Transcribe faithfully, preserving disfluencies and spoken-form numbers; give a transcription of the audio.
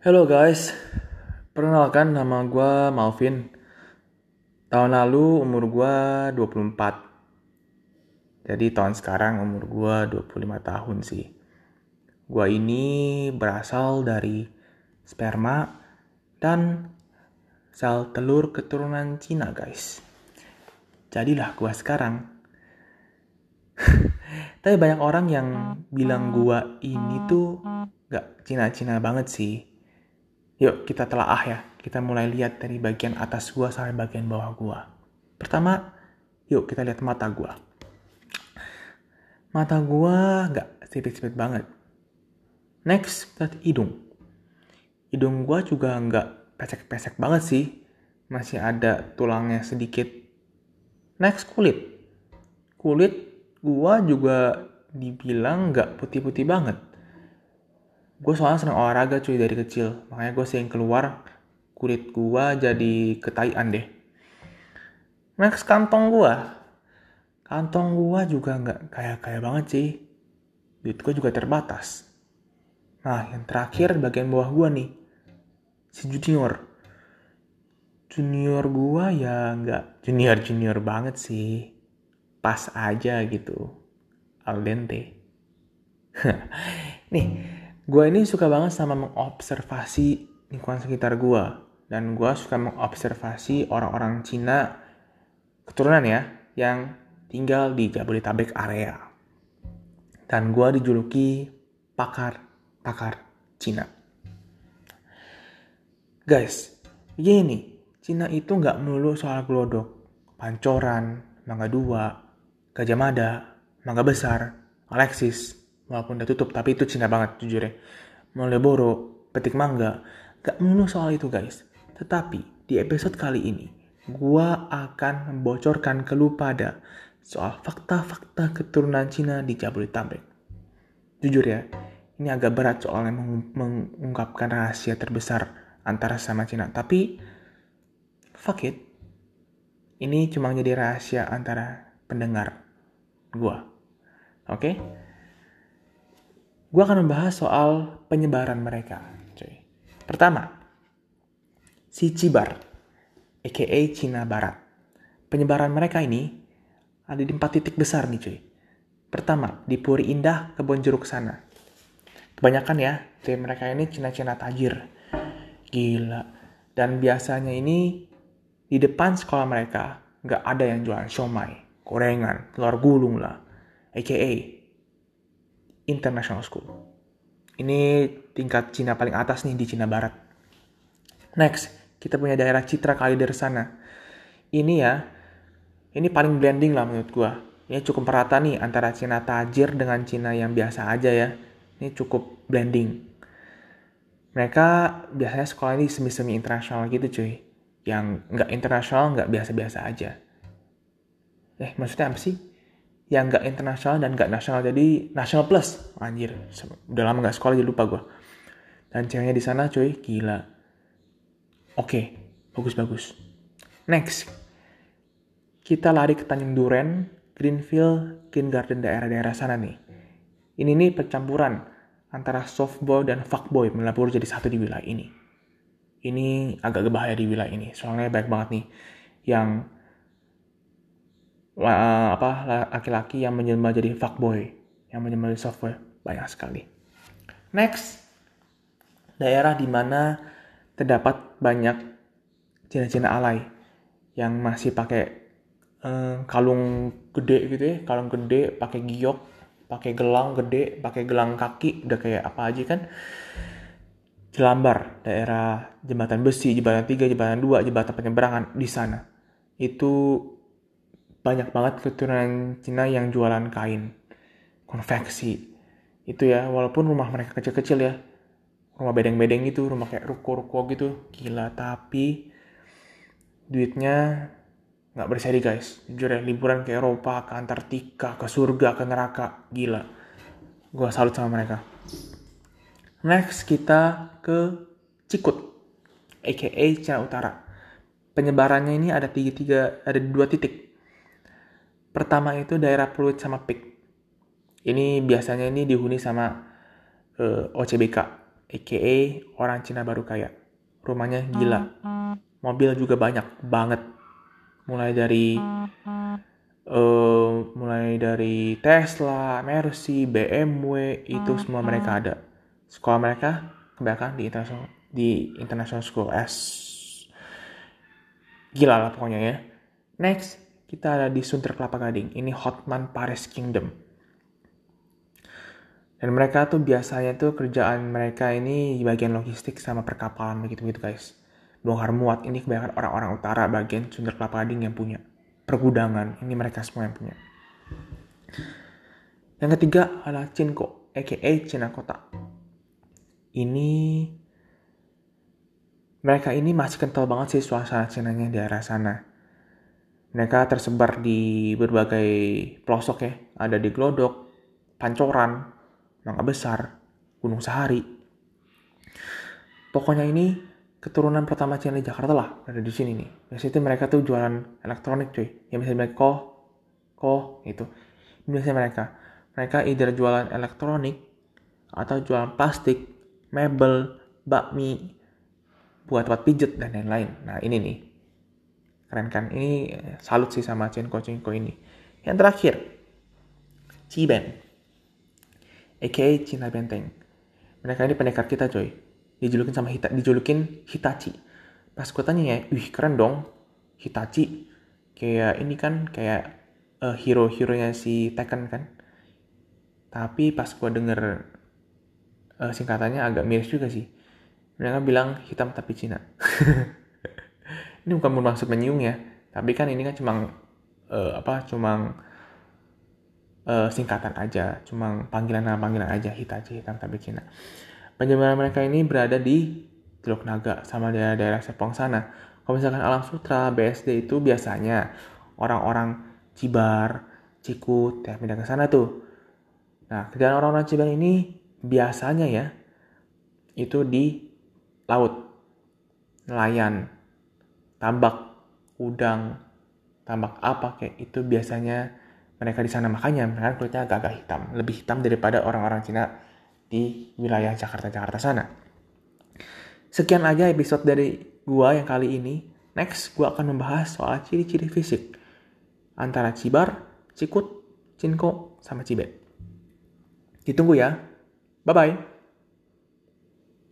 Hello guys, perkenalkan nama gue Malvin. Tahun lalu umur gue dua puluh empat. Jadi tahun sekarang umur gue dua puluh lima tahun sih. Gue ini berasal dari sperma dan sel telur keturunan Cina guys. Jadilah gue sekarang. Tapi banyak orang yang bilang gue ini tuh gak Cina-Cina banget sih. Yuk kita telaah ya, kita mulai lihat dari bagian atas gua sampai bagian bawah gua. Pertama, yuk kita lihat mata gua. Mata gua nggak sipit-sipit banget. Next, kita lihat hidung. Hidung gua juga nggak pesek-pesek banget sih, masih ada tulangnya sedikit. Next, kulit. Kulit gua juga dibilang nggak putih-putih banget. Gue soalnya seneng olahraga cuy dari kecil. Makanya gue sering keluar, kulit gue jadi ketaian deh. Next, kantong gue. Kantong gue juga gak kaya-kaya banget sih. Duit gue juga terbatas. Nah, yang terakhir bagian bawah gue nih. Si junior. Junior gue ya gak junior-junior banget sih. Pas aja gitu. Al dente. Nih. Gue ini suka banget sama mengobservasi lingkungan sekitar gue. Dan gue suka mengobservasi orang-orang Cina keturunan ya, yang tinggal di Jabodetabek area. Dan gue dijuluki pakar-pakar Cina. Guys, begini nih, Cina itu gak melulu soal Glodok, Pancoran, Mangga Dua, Gajah Mada, Mangga Besar, Alexis. Walaupun udah tutup, tapi itu Cina banget jujur ya. Meleboro, petik mangga. Gak melulu soal itu guys. Tetapi di episode kali ini, gua akan membocorkan ke lu pada soal fakta-fakta keturunan Cina di Jabodetabek. Jujur ya, ini agak berat soalnya meng- mengungkapkan rahasia terbesar antara sama Cina. Tapi, fuck it. Ini cuma jadi rahasia antara pendengar gua. Oke? Okay? Gue akan membahas soal penyebaran mereka. Cuy. Pertama, si Cibar, aka Cina Barat. Penyebaran mereka ini ada di empat titik besar nih cuy. Pertama, di Puri Indah Kebon Jeruk sana. Kebanyakan ya, cuy, mereka ini Cina-Cina tajir. Gila. Dan biasanya ini di depan sekolah mereka gak ada yang jualan siomay, gorengan, telur gulung lah. aka International School. Ini tingkat Cina paling atas nih di Cina Barat. Next, kita punya daerah Citra kali dari sana. Ini ya, ini paling blending lah menurut gua. Ini cukup merata nih antara Cina tajir dengan Cina yang biasa aja ya. Ini cukup blending. Mereka biasanya sekolah ini semi-semi internasional gitu cuy. Yang nggak internasional nggak biasa-biasa aja. Eh maksudnya apa sih? Yang nggak internasional dan nggak nasional, jadi nasional plus. Anjir, udah lama nggak sekolah jadi lupa gue. Dan ceweknya di sana cuy, gila. Oke, bagus-bagus. Next, kita lari ke Tanjung Duren, Greenville, Kin Garden, daerah-daerah sana nih. Ini nih percampuran antara softboy dan fuckboy melapur jadi satu di wilayah ini. Ini agak berbahaya di wilayah ini, soalnya banyak banget nih yang La, apa laki-laki yang menjelma jadi fuckboy, yang menjelma jadi softboy, banyak sekali. Next, daerah di mana terdapat banyak Cina-Cina alay yang masih pakai eh, kalung gede gitu ya, kalung gede, pakai giok, pakai gelang gede, pakai gelang kaki, udah kayak apa aja kan. Jelambar, daerah Jembatan Besi, Jembatan tiga, Jembatan dua, Jembatan Penyeberangan di sana. Itu banyak banget keturunan Cina yang jualan kain konveksi itu ya, walaupun rumah mereka kecil-kecil ya, rumah bedeng-bedeng gitu, rumah kayak ruko-ruko gitu, gila. Tapi duitnya nggak berseri guys, jujur ya. Liburan ke Eropa, ke Antartika, ke surga, ke neraka, gila. Gua salut sama mereka. Next, kita ke Cikut, aka Cina Utara. Penyebarannya ini ada tiga tiga ada dua titik. Pertama itu daerah Peluit sama Pic. Ini biasanya ini dihuni sama e, O C B K, aka orang Cina baru kaya. Rumahnya gila. Mobil juga banyak banget. Mulai dari uh, mulai dari Tesla, Mercy, B M W, itu semua mereka ada. Sekolah mereka kebanyakan di International di International School. S. Gila lah pokoknya ya. Next, kita ada di Sunter Kelapa Gading. Ini Hotman Paris Kingdom. Dan mereka tuh biasanya tuh kerjaan mereka ini di bagian logistik sama perkapalan begitu-begitu guys. Bongkar muat, ini kebanyakan orang-orang utara bagian Sunter Kelapa Gading yang punya. Pergudangan, ini mereka semua yang punya. Yang ketiga adalah Cinco, aka Cina Kota. Ini, mereka ini masih kental banget sih suasana Cinanya di daerah sana. Mereka tersebar di berbagai pelosok ya. Ada di Glodok, Pancoran, Mangga Besar, Gunung Sahari. Pokoknya ini keturunan pertama Cina di Jakarta lah, ada di sini nih. Biasanya itu mereka tuh jualan elektronik cuy, yang biasanya mereka koh, koh gitu. Biasanya mereka, mereka either jualan elektronik atau jualan plastik, mebel, bakmi, buat tempat pijet dan lain-lain. Nah ini nih, keren kan? Ini salut sih sama Cinco-Cinco ini. Yang terakhir, Ciben, aka Cina Benteng. Mereka ini pendekat kita coy. Dijulukin sama Hita, dijulukin Hitachi. Pas gue tanya ya, wih keren dong Hitachi. Kayak ini kan kayak uh, hero-heronya si Tekken kan. Tapi pas gue denger uh, singkatannya agak miris juga sih. Mereka bilang hitam tapi Cina. Ini bukan bermaksud menyinggung ya. Tapi kan ini kan cuma uh, apa cuma Uh, singkatan aja, cuma panggilan-panggilan aja, Hitachi, hitam tapi Cina. Penjemaran mereka ini berada di Teluk Naga sama daerah-daerah Sepong sana. Kalau misalkan Alam Sutra, B S D itu biasanya orang-orang Cibar, Cikut, ya pindah ke sana tuh. Nah, kerjaan orang-orang Cibar ini biasanya ya, itu di laut, nelayan, tambak udang, tambak apa kayak itu biasanya mereka di sana, makanya mereka kulitnya agak-agak hitam, lebih hitam daripada orang-orang Cina di wilayah Jakarta-Jakarta sana. Sekian aja episode dari gua yang kali ini. Next, gua akan membahas soal ciri-ciri fisik antara Cibar, Cikut, Cinco, sama Cibet. Ditunggu ya. Bye-bye.